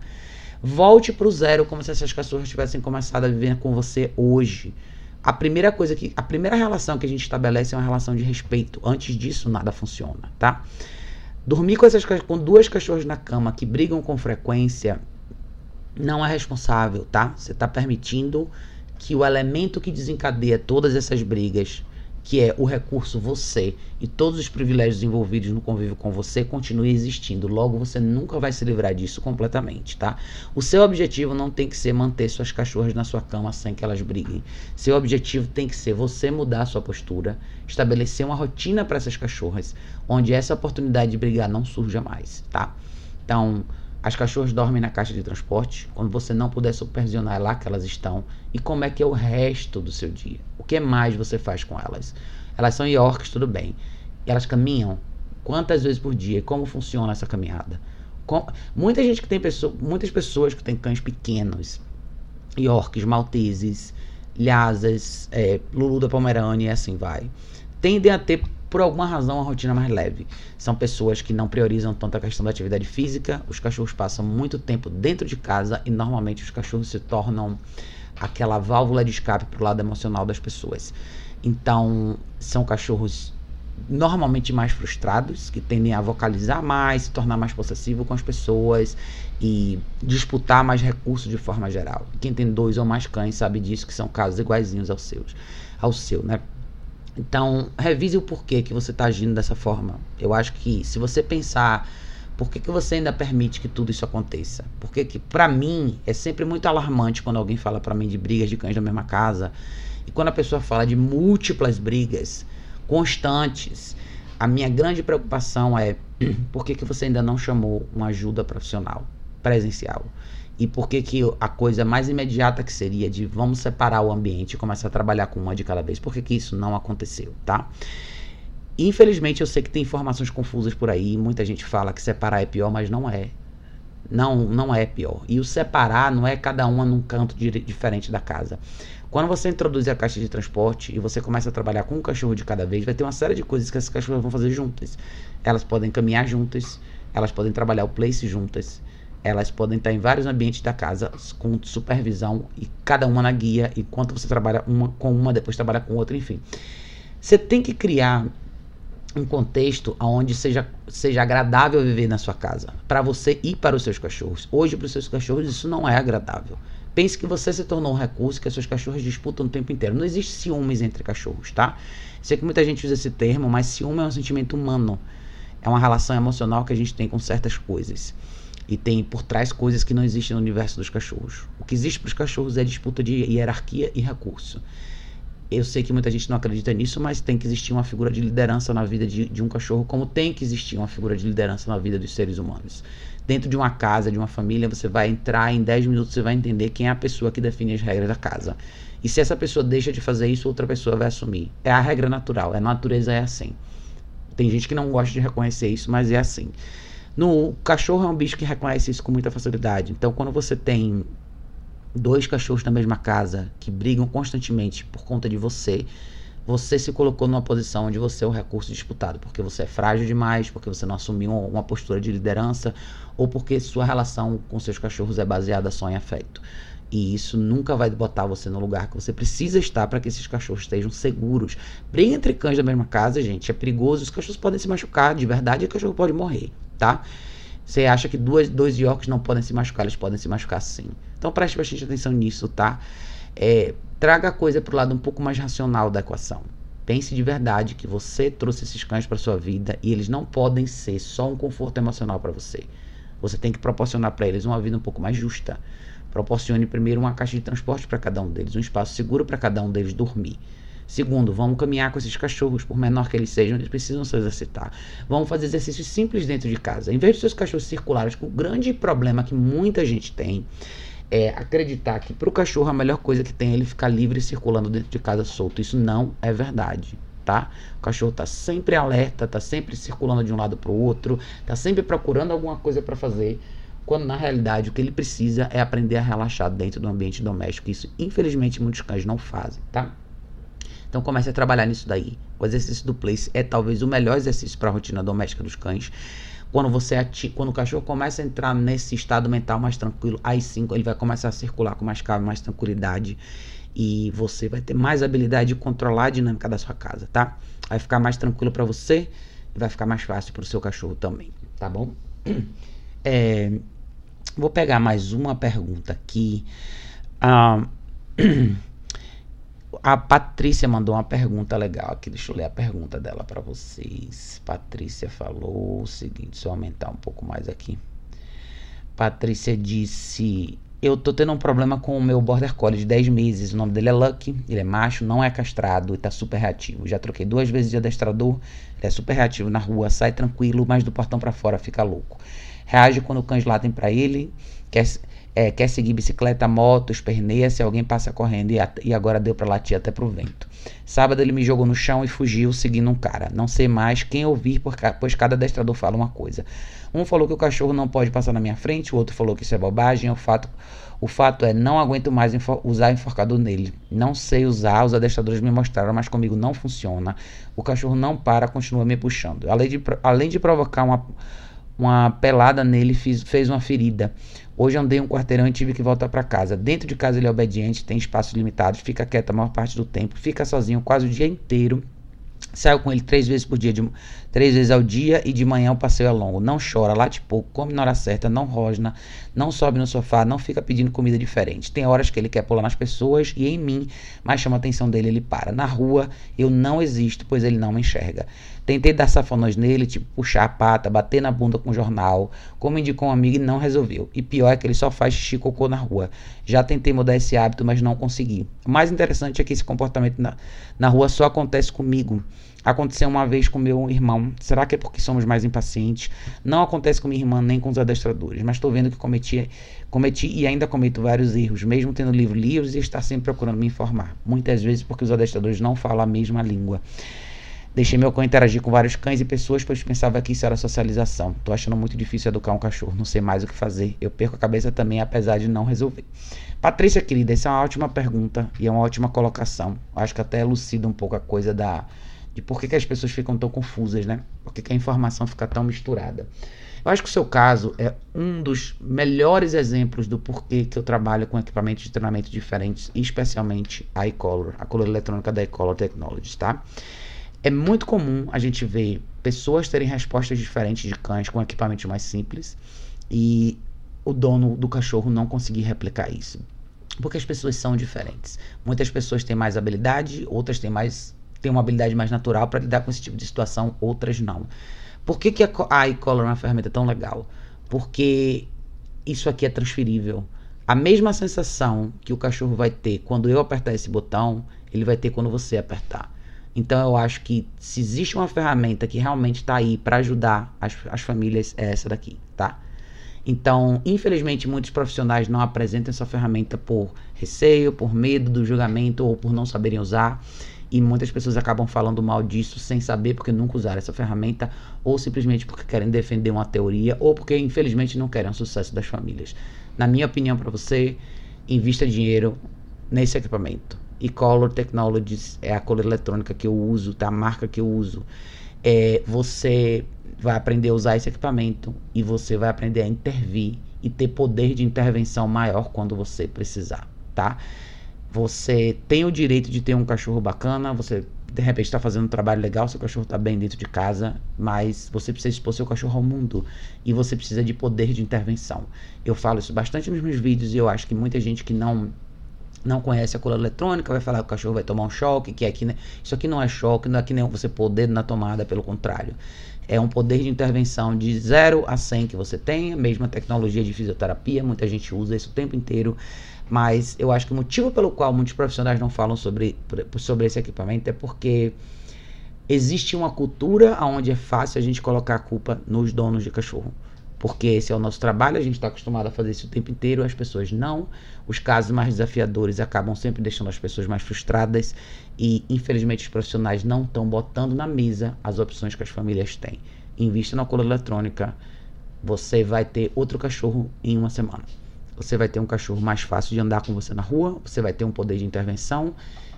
Volte pro zero, como se essas cachorros tivessem começado a viver com você hoje. A primeira coisa que, a primeira relação que a gente estabelece é uma relação de respeito. Antes disso, nada funciona, tá? Dormir com, essas, com duas cachorras na cama que brigam com frequência não é responsável, tá? Você está permitindo que o elemento que desencadeia todas essas brigas que é o recurso você e todos os privilégios envolvidos no convívio com você continue existindo. Logo, você nunca vai se livrar disso completamente, tá? O seu objetivo não tem que ser manter suas cachorras na sua cama sem que elas briguem. Seu objetivo tem que ser você mudar a sua postura, estabelecer uma rotina para essas cachorras, onde essa oportunidade de brigar não surja mais, tá? Então, as cachorras dormem na caixa de transporte, quando você não puder supervisionar lá que elas estão, e como é que é o resto do seu dia? O que mais você faz com elas? Elas são Yorks, tudo bem. Elas caminham quantas vezes por dia? Como funciona essa caminhada? Com... Muita gente que tem pessoa... Muitas pessoas que têm cães pequenos, Yorks, Malteses, Lhasas, é, Lulu da Pomerânia e assim vai, tendem a ter, por alguma razão, a rotina mais leve. São pessoas que não priorizam tanto a questão da atividade física, os cachorros passam muito tempo dentro de casa e normalmente os cachorros se tornam aquela válvula de escape pro lado emocional das pessoas. Então, são cachorros normalmente mais frustrados, que tendem a vocalizar mais, se tornar mais possessivo com as pessoas e disputar mais recursos de forma geral. Quem tem dois ou mais cães sabe disso, que são casos iguaizinhos aos seus, ao seu, né? Então, revise o porquê que você está agindo dessa forma. Eu acho que se você pensar por que, que você ainda permite que tudo isso aconteça, porque que para mim é sempre muito alarmante quando alguém fala para mim de brigas de cães na mesma casa, e quando a pessoa fala de múltiplas brigas constantes, a minha grande preocupação é por que, que você ainda não chamou uma ajuda profissional presencial. E por que que a coisa mais imediata que seria de vamos separar o ambiente e começar a trabalhar com uma de cada vez, por que que isso não aconteceu, tá? Infelizmente eu sei que tem informações confusas por aí, muita gente fala que separar é pior, mas não é. Não, não é pior. E o separar não é cada uma num canto de, diferente da casa. Quando você introduz a caixa de transporte e você começa a trabalhar com um cachorro de cada vez, vai ter uma série de coisas que essas cachorras vão fazer juntas. Elas podem caminhar juntas, elas podem trabalhar o place juntas, elas podem estar em vários ambientes da casa com supervisão e cada uma na guia, e enquanto você trabalha uma com uma, depois trabalha com outra, enfim. Você tem que criar um contexto onde seja, seja agradável viver na sua casa, para você e para os seus cachorros. Hoje, para os seus cachorros, isso não é agradável. Pense que você se tornou um recurso que as suas cachorras disputam o tempo inteiro. Não existe ciúmes entre cachorros, tá? Sei que muita gente usa esse termo, mas ciúme é um sentimento humano. É uma relação emocional que a gente tem com certas coisas. E tem por trás coisas que não existem no universo dos cachorros. O que existe para os cachorros é disputa de hierarquia e recurso. Eu sei que muita gente não acredita nisso, mas tem que existir uma figura de liderança na vida de, de um cachorro, como tem que existir uma figura de liderança na vida dos seres humanos. Dentro de uma casa, de uma família, você vai entrar em dez minutos, você vai entender quem é a pessoa que define as regras da casa. E se essa pessoa deixa de fazer isso, outra pessoa vai assumir. É a regra natural, a natureza é assim. Tem gente que não gosta de reconhecer isso, mas é assim. No, o cachorro é um bicho que reconhece isso com muita facilidade. Então, quando você tem dois cachorros na mesma casa que brigam constantemente por conta de você, você se colocou numa posição onde você é o recurso disputado, porque você é frágil demais, porque você não assumiu uma postura de liderança, ou porque sua relação com seus cachorros é baseada só em afeto. E isso nunca vai botar você no lugar que você precisa estar para que esses cachorros estejam seguros. Briga entre cães da mesma casa, gente, é perigoso, os cachorros podem se machucar, de verdade, o cachorro pode morrer, tá? Você acha que duas, dois Yorks não podem se machucar? Eles podem se machucar sim. Então preste bastante atenção nisso, tá? É, traga a coisa para o lado um pouco mais racional da equação. Pense de verdade que você trouxe esses cães para sua vida e eles não podem ser só um conforto emocional para você. Você tem que proporcionar para eles uma vida um pouco mais justa. Proporcione primeiro uma caixa de transporte para cada um deles, um espaço seguro para cada um deles dormir. Segundo, vamos caminhar com esses cachorros, por menor que eles sejam, eles precisam se exercitar. Vamos fazer exercícios simples dentro de casa. Em vez de seus cachorros circulares, o grande problema que muita gente tem é acreditar que para o cachorro a melhor coisa que tem é ele ficar livre circulando dentro de casa solto. Isso não é verdade, tá? O cachorro está sempre alerta, está sempre circulando de um lado para o outro, está sempre procurando alguma coisa para fazer, quando na realidade o que ele precisa é aprender a relaxar dentro do ambiente doméstico. Isso, infelizmente, muitos cães não fazem, tá? Então comece a trabalhar nisso daí. O exercício do place é talvez o melhor exercício para a rotina doméstica dos cães. Quando, você ati- quando o cachorro começa a entrar nesse estado mental mais tranquilo, aí sim ele vai começar a circular com mais calma, mais tranquilidade. E você vai ter mais habilidade de controlar a dinâmica da sua casa, tá? Vai ficar mais tranquilo para você e vai ficar mais fácil para o seu cachorro também, tá bom? É, vou pegar mais uma pergunta aqui. Ah... A Patrícia mandou uma pergunta legal aqui. Deixa eu ler a pergunta dela para vocês. Patrícia falou o seguinte, deixa eu aumentar um pouco mais aqui. Patrícia disse: eu tô tendo um problema com o meu Border Collie de dez meses. O nome dele é Lucky, ele é macho, não é castrado e tá super reativo. Já troquei duas vezes de adestrador, ele é super reativo na rua, sai tranquilo, mas do portão pra fora fica louco. Reage quando cães latem pra ele, quer, é, quer seguir bicicleta, moto, esperneia se alguém passa correndo e, e agora deu pra latir até pro vento. Sábado ele me jogou no chão e fugiu seguindo um cara. Não sei mais quem ouvir, pois cada adestrador fala uma coisa. Um falou que o cachorro não pode passar na minha frente, o outro falou que isso é bobagem, o fato... O fato é, não aguento mais enfor- usar enforcador nele. Não sei usar, os adestradores me mostraram, mas comigo não funciona. O cachorro não para, continua me puxando. Além de, além de provocar uma, uma pelada nele, fiz, fez uma ferida. Hoje andei um quarteirão e tive que voltar para casa. Dentro de casa ele é obediente, tem espaços limitados, fica quieto a maior parte do tempo, fica sozinho quase o dia inteiro. Saio com ele três vezes por dia, de, três vezes ao dia, e de manhã o passeio é longo. Não chora, late pouco, come na hora certa, não rosna, não sobe no sofá, não fica pedindo comida diferente. Tem horas que ele quer pular nas pessoas e em mim, mas chama a atenção dele, ele para. Na rua eu não existo, pois ele não me enxerga. Tentei dar safonões nele, tipo puxar a pata, bater na bunda com jornal, como indicou um amigo, e não resolveu. E pior é que ele só faz xixi e cocô na rua. Já tentei mudar esse hábito, mas não consegui. O mais interessante é que esse comportamento na, na rua só acontece comigo. Aconteceu uma vez com meu irmão. Será que é porque somos mais impacientes? Não acontece com minha irmã nem com os adestradores, mas estou vendo que cometi, cometi e ainda cometo vários erros, mesmo tendo livros livres e estar sempre procurando me informar. Muitas vezes porque os adestradores não falam a mesma língua. Deixei meu cão interagir com vários cães e pessoas, pois pensava que isso era socialização. Tô achando muito difícil educar um cachorro, não sei mais o que fazer. Eu perco a cabeça também, apesar de não resolver. Patrícia, querida, essa é uma ótima pergunta e é uma ótima colocação. Acho que até elucida um pouco a coisa da... de por que, que as pessoas ficam tão confusas, né? Por que, que a informação fica tão misturada? Eu acho que o seu caso é um dos melhores exemplos do porquê que eu trabalho com equipamentos de treinamento diferentes, especialmente a E-Collar, a coleira eletrônica da E-Collar Technologies, tá? É muito comum a gente ver pessoas terem respostas diferentes de cães com equipamentos mais simples e o dono do cachorro não conseguir replicar isso, porque as pessoas são diferentes. Muitas pessoas têm mais habilidade, outras têm mais... tem uma habilidade mais natural para lidar com esse tipo de situação, outras não. Por que, que a E-Collar é uma ferramenta tão legal? Porque isso aqui é transferível. A mesma sensação que o cachorro vai ter quando eu apertar esse botão, ele vai ter quando você apertar. Então eu acho que se existe uma ferramenta que realmente está aí para ajudar as, as famílias, é essa daqui, tá? Então, infelizmente, muitos profissionais não apresentam essa ferramenta por receio, por medo do julgamento ou por não saberem usar. E muitas pessoas acabam falando mal disso sem saber, porque nunca usaram essa ferramenta, ou simplesmente porque querem defender uma teoria, ou porque infelizmente não querem o sucesso das famílias. Na minha opinião, para você, invista dinheiro nesse equipamento. E-Collar Technologies é a coleira eletrônica que eu uso, tá? A marca que eu uso. É, você vai aprender a usar esse equipamento e você vai aprender a intervir e ter poder de intervenção maior quando você precisar, tá? Você tem o direito de ter um cachorro bacana, você de repente está fazendo um trabalho legal, seu cachorro está bem dentro de casa, mas você precisa expor seu cachorro ao mundo e você precisa de poder de intervenção. Eu falo isso bastante nos meus vídeos e eu acho que muita gente que não, não conhece a coleira eletrônica vai falar que o cachorro vai tomar um choque, que é que, né? Isso aqui não é choque, não é que nem você pôr o dedo na tomada, pelo contrário. É um poder de intervenção de zero a cem que você tem, a mesma tecnologia de fisioterapia, muita gente usa isso o tempo inteiro, mas eu acho que o motivo pelo qual muitos profissionais não falam sobre, sobre esse equipamento é porque existe uma cultura onde é fácil a gente colocar a culpa nos donos de cachorro, porque esse é o nosso trabalho, a gente está acostumado a fazer isso o tempo inteiro, as pessoas não. Os casos mais desafiadores acabam sempre deixando as pessoas mais frustradas e, infelizmente, os profissionais não estão botando na mesa as opções que as famílias têm. Invista na coleira eletrônica, você vai ter outro cachorro em uma semana. Você vai ter um cachorro mais fácil de andar com você na rua, você vai ter um poder de intervenção,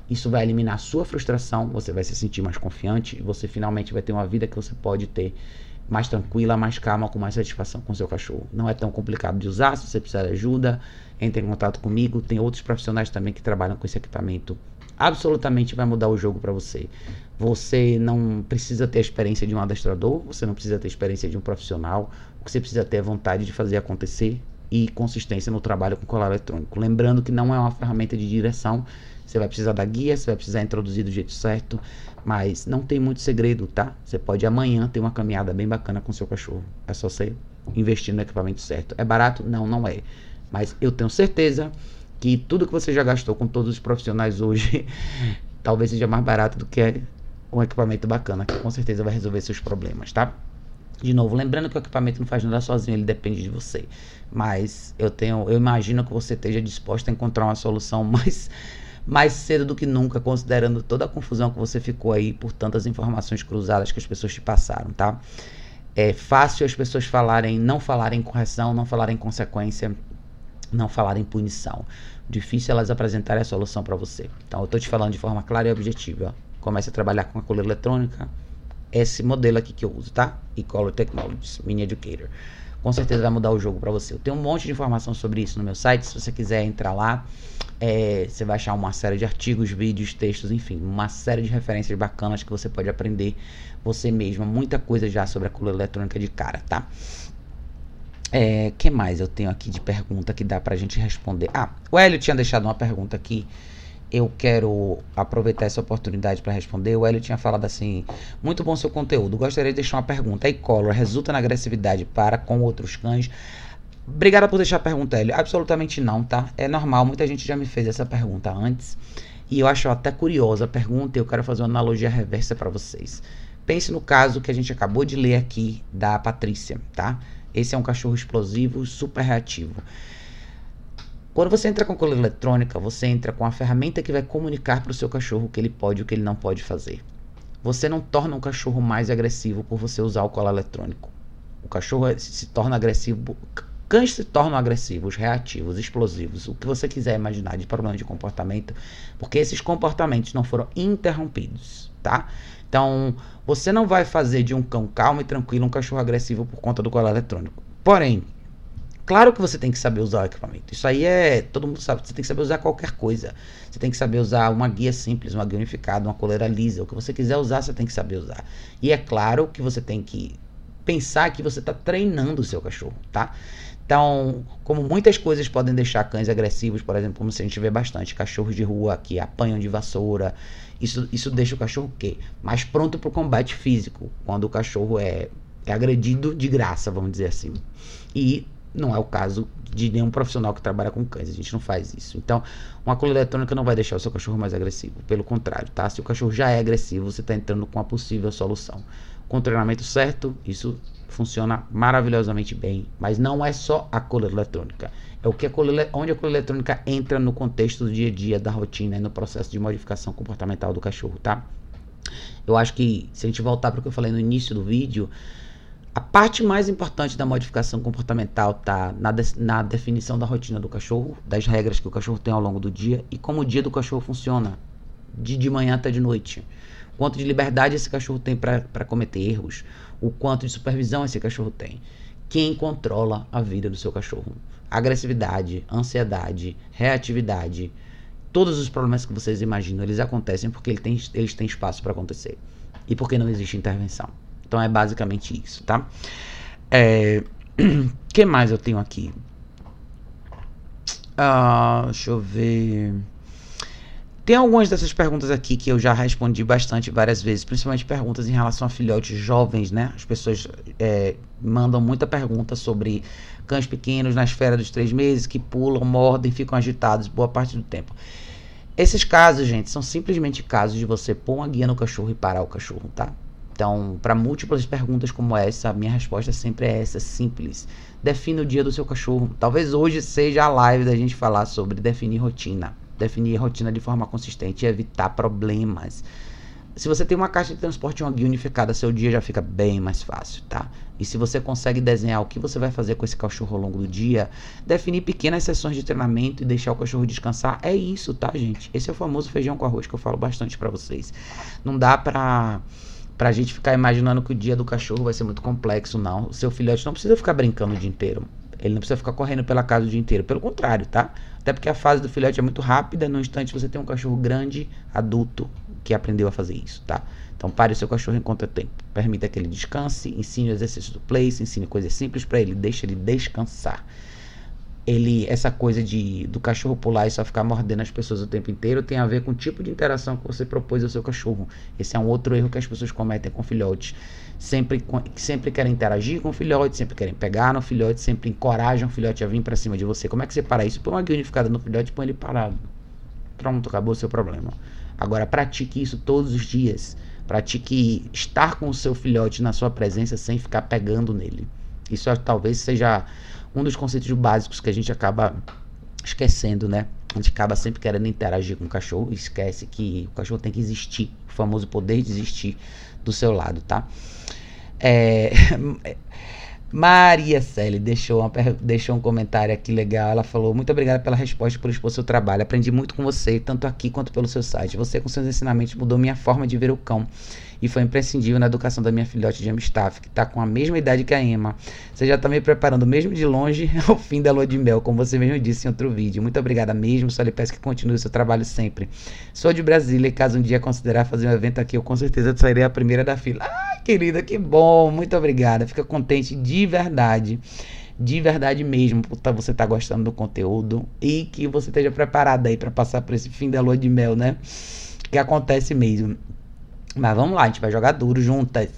isso vai eliminar a sua frustração, você vai se sentir mais confiante e você finalmente vai ter uma vida que você pode ter mais tranquila, mais calma, com mais satisfação com o seu cachorro. Não é tão complicado de usar, se você precisar de ajuda, entre em contato comigo. Tem outros profissionais também que trabalham com esse equipamento. Absolutamente vai mudar o jogo para você. Você não precisa ter a experiência de um adestrador, você não precisa ter a experiência de um profissional, o que você precisa ter é vontade de fazer acontecer e consistência no trabalho com colar eletrônico. Lembrando que não é uma ferramenta de direção, Você vai precisar da guia, você vai precisar introduzir do jeito certo, mas não tem muito segredo, tá? Você pode amanhã ter uma caminhada bem bacana com seu cachorro. É só você investir no equipamento certo. É barato? Não, não é. Mas eu tenho certeza que tudo que você já gastou com todos os profissionais hoje talvez seja mais barato do que um equipamento bacana, que com certeza vai resolver seus problemas, tá? De novo, lembrando que o equipamento não faz nada sozinho, ele depende de você. Mas eu tenho, eu imagino que você esteja disposto a encontrar uma solução mais, mais cedo do que nunca, considerando toda a confusão que você ficou aí por tantas informações cruzadas que as pessoas te passaram, tá? É fácil as pessoas falarem, não falarem correção, não falarem consequência, não falarem punição. Difícil elas apresentarem a solução para você. Então eu tô te falando de forma clara e objetiva. Comece a trabalhar com a coleira eletrônica. Esse modelo aqui que eu uso, tá? E-Collar Technologies, Mini Educator. Com certeza vai mudar o jogo pra você. Eu tenho um monte de informação sobre isso no meu site. Se você quiser entrar lá, é, você vai achar uma série de artigos, vídeos, textos, enfim, uma série de referências bacanas que você pode aprender você mesma. Muita coisa já sobre a coleira eletrônica de cara, tá? É, que mais eu tenho aqui de pergunta que dá pra gente responder? Ah, o Hélio tinha deixado uma pergunta aqui. Eu quero aproveitar essa oportunidade para responder. O Hélio tinha falado assim: muito bom seu conteúdo, gostaria de deixar uma pergunta. A E-Collar resulta na agressividade para com outros cães? Obrigada por deixar a pergunta, Hélio. Absolutamente não, tá? É normal, muita gente já me fez essa pergunta antes, e eu acho até curiosa a pergunta, e eu quero fazer uma analogia reversa para vocês. Pense no caso que a gente acabou de ler aqui da Patrícia, tá? Esse é um cachorro explosivo, super reativo. Quando você entra com coleira eletrônica, você entra com a ferramenta que vai comunicar para o seu cachorro o que ele pode e o que ele não pode fazer. Você não torna um cachorro mais agressivo por você usar o colar eletrônico. O cachorro se torna agressivo, cães se tornam agressivos, reativos, explosivos, o que você quiser imaginar de problema de comportamento, porque esses comportamentos não foram interrompidos, tá? Então, você não vai fazer de um cão calmo e tranquilo um cachorro agressivo por conta do colar eletrônico. Porém, claro que você tem que saber usar o equipamento. Isso aí é... Todo mundo sabe. Você tem que saber usar qualquer coisa. Você tem que saber usar uma guia simples, uma guia unificada, uma coleira lisa. O que você quiser usar, você tem que saber usar. E é claro que você tem que pensar que você está treinando o seu cachorro, tá? Então, como muitas coisas podem deixar cães agressivos, por exemplo, como se a gente vê bastante, cachorros de rua que apanham de vassoura, isso, isso deixa o cachorro o quê? Mais pronto para o combate físico, quando o cachorro é, é agredido de graça, vamos dizer assim. E... não é o caso de nenhum profissional que trabalha com cães, a gente não faz isso. Então, uma coleira eletrônica não vai deixar o seu cachorro mais agressivo, pelo contrário, tá? Se o cachorro já é agressivo, você está entrando com uma possível solução. Com o treinamento certo, isso funciona maravilhosamente bem, mas não é só a coleira eletrônica, é o que a coleira, onde a coleira eletrônica entra no contexto do dia a dia, da rotina e no processo de modificação comportamental do cachorro, tá? Eu acho que, se a gente voltar para o que eu falei no início do vídeo, a parte mais importante da modificação comportamental está na, de, na definição da rotina do cachorro, das regras que o cachorro tem ao longo do dia e como o dia do cachorro funciona, de, de manhã até de noite. O quanto de liberdade esse cachorro tem para cometer erros, o quanto de supervisão esse cachorro tem. Quem controla a vida do seu cachorro? Agressividade, ansiedade, reatividade, todos os problemas que vocês imaginam, eles acontecem porque ele tem, eles têm espaço para acontecer e porque não existe intervenção. Então é basicamente isso, tá? É... que mais eu tenho aqui? Ah, deixa eu ver... Tem algumas dessas perguntas aqui que eu já respondi bastante várias vezes, principalmente perguntas em relação a filhotes jovens, né? As pessoas é, mandam muita pergunta sobre cães pequenos na esfera dos três meses, que pulam, mordem, ficam agitados boa parte do tempo. Esses casos, gente, são simplesmente casos de você pôr uma guia no cachorro e parar o cachorro, tá? Então, para múltiplas perguntas como essa, a minha resposta sempre é essa, simples. Defina o dia do seu cachorro. Talvez hoje seja a live da gente falar sobre definir rotina. Definir rotina de forma consistente e evitar problemas. Se você tem uma caixa de transporte e uma guia unificada, seu dia já fica bem mais fácil, tá? E se você consegue desenhar o que você vai fazer com esse cachorro ao longo do dia, definir pequenas sessões de treinamento e deixar o cachorro descansar, é isso, tá, gente? Esse é o famoso feijão com arroz que eu falo bastante pra vocês. Não dá pra... pra gente ficar imaginando que o dia do cachorro vai ser muito complexo, não. O seu filhote não precisa ficar brincando o dia inteiro. Ele não precisa ficar correndo pela casa o dia inteiro. Pelo contrário, tá? Até porque a fase do filhote é muito rápida. No instante, você tem um cachorro grande, adulto, que aprendeu a fazer isso, tá? Então, pare o seu cachorro enquanto é tempo. Permita que ele descanse, ensine o exercício do place, ensine coisas simples pra ele, deixa ele descansar. ele, essa coisa de, do cachorro pular e só ficar mordendo as pessoas o tempo inteiro tem a ver com o tipo de interação que você propôs ao seu cachorro. Esse é um outro erro que as pessoas cometem com filhotes. Sempre, sempre querem interagir com o filhote, sempre querem pegar no filhote, sempre encorajam o filhote a vir para cima de você. Como é que você para isso? Põe uma guia unificada no filhote e põe ele parado. Pronto, acabou o seu problema. Agora, pratique isso todos os dias. Pratique estar com o seu filhote na sua presença sem ficar pegando nele. Isso talvez seja um dos conceitos básicos que a gente acaba esquecendo, né? A gente acaba sempre querendo interagir com o cachorro e esquece que o cachorro tem que existir. O famoso poder de existir do seu lado, tá? É... Maria Célia deixou, uma, deixou um comentário aqui legal. Ela falou: muito obrigada pela resposta e por expor seu trabalho. Aprendi muito com você, tanto aqui quanto pelo seu site. Você, com seus ensinamentos, mudou minha forma de ver o cão e foi imprescindível na educação da minha filhote de Amstaff, que está com a mesma idade que a Emma. Você já está me preparando, mesmo de longe, ao fim da lua de mel, como você mesmo disse em outro vídeo. Muito obrigada mesmo. Só lhe peço que continue o seu trabalho sempre. Sou de Brasília e caso um dia considerar fazer um evento aqui, eu com certeza sairei a primeira da fila. Ai, querida, que bom. Muito obrigada. Fica contente de De verdade, de verdade mesmo, você tá gostando do conteúdo e que você esteja preparado aí para passar por esse fim da lua de mel, né? Que acontece mesmo. Mas vamos lá, a gente vai jogar duro juntas.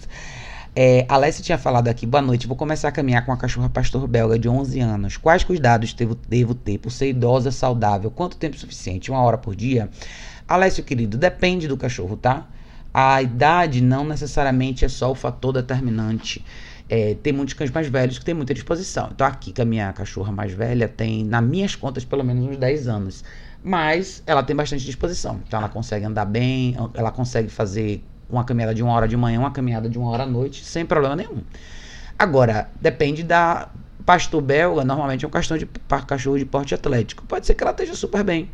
É, a Alessia tinha falado aqui: boa noite, vou começar a caminhar com a cachorra pastor belga de onze anos. Quais cuidados devo, devo ter por ser idosa saudável? Quanto tempo suficiente? Uma hora por dia? Alessia, querido, depende do cachorro, tá? A idade não necessariamente é só o fator determinante. É, tem muitos cães mais velhos que tem muita disposição. Então aqui que a minha cachorra mais velha tem, nas minhas contas, pelo menos uns dez anos. Mas ela tem bastante disposição. Então ela consegue andar bem, ela consegue fazer uma caminhada de uma hora de manhã, uma caminhada de uma hora à noite, sem problema nenhum. Agora, depende da... Pastor belga normalmente é um cachorro de, cachorro de porte atlético. Pode ser que ela esteja super bem.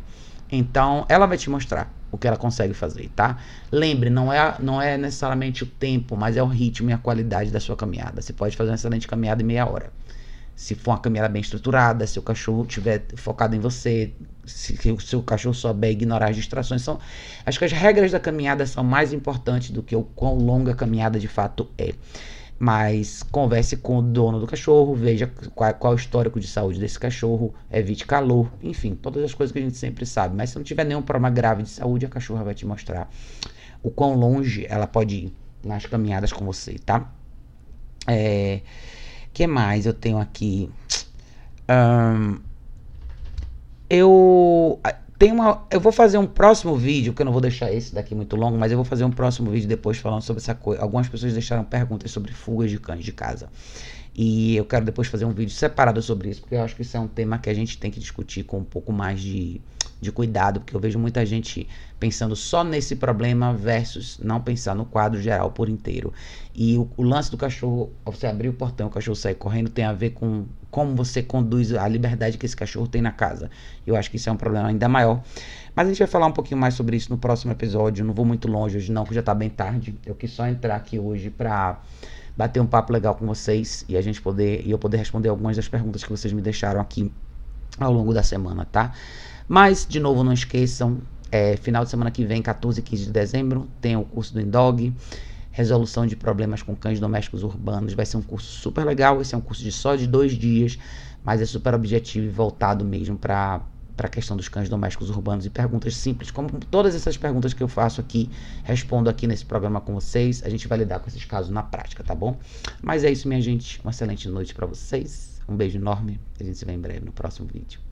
Então ela vai te mostrar o que ela consegue fazer, tá? Lembre, não é, não é necessariamente o tempo, mas é o ritmo e a qualidade da sua caminhada. Você pode fazer uma excelente caminhada em meia hora. Se for uma caminhada bem estruturada, se o cachorro estiver focado em você, se, se o seu cachorro souber ignorar as distrações, são, acho que as regras da caminhada são mais importantes do que o quão longa a caminhada de fato é. Mas converse com o dono do cachorro, veja qual, qual é o histórico de saúde desse cachorro, evite calor, enfim, todas as coisas que a gente sempre sabe. Mas se não tiver nenhum problema grave de saúde, a cachorra vai te mostrar o quão longe ela pode ir nas caminhadas com você, tá? É, que mais eu tenho aqui? Um, eu... Tem uma, eu vou fazer um próximo vídeo, porque eu não vou deixar esse daqui muito longo, mas eu vou fazer um próximo vídeo depois falando sobre essa coisa. Algumas pessoas deixaram perguntas sobre fugas de cães de casa. E eu quero depois fazer um vídeo separado sobre isso, porque eu acho que isso é um tema que a gente tem que discutir com um pouco mais de, de cuidado, porque eu vejo muita gente pensando só nesse problema versus não pensar no quadro geral por inteiro. E o, o lance do cachorro, você abrir o portão, o cachorro sair correndo, tem a ver com como você conduz a liberdade que esse cachorro tem na casa. Eu acho que isso é um problema ainda maior. Mas a gente vai falar um pouquinho mais sobre isso no próximo episódio. Eu não vou muito longe hoje não, que já tá bem tarde. Eu quis só entrar aqui hoje pra bater um papo legal com vocês e a gente poder, e eu poder responder algumas das perguntas que vocês me deixaram aqui ao longo da semana, tá? Mas, de novo, não esqueçam, é, final de semana que vem, quatorze e quinze de dezembro, tem o curso do Endog, resolução de problemas com cães domésticos urbanos. Vai ser um curso super legal, esse é um curso de só de dois dias, mas é super objetivo e voltado mesmo para para a questão dos cães domésticos urbanos e perguntas simples, como todas essas perguntas que eu faço aqui, respondo aqui nesse programa com vocês. A gente vai lidar com esses casos na prática, tá bom? Mas é isso, minha gente. Uma excelente noite para vocês. Um beijo enorme. A gente se vê em breve no próximo vídeo.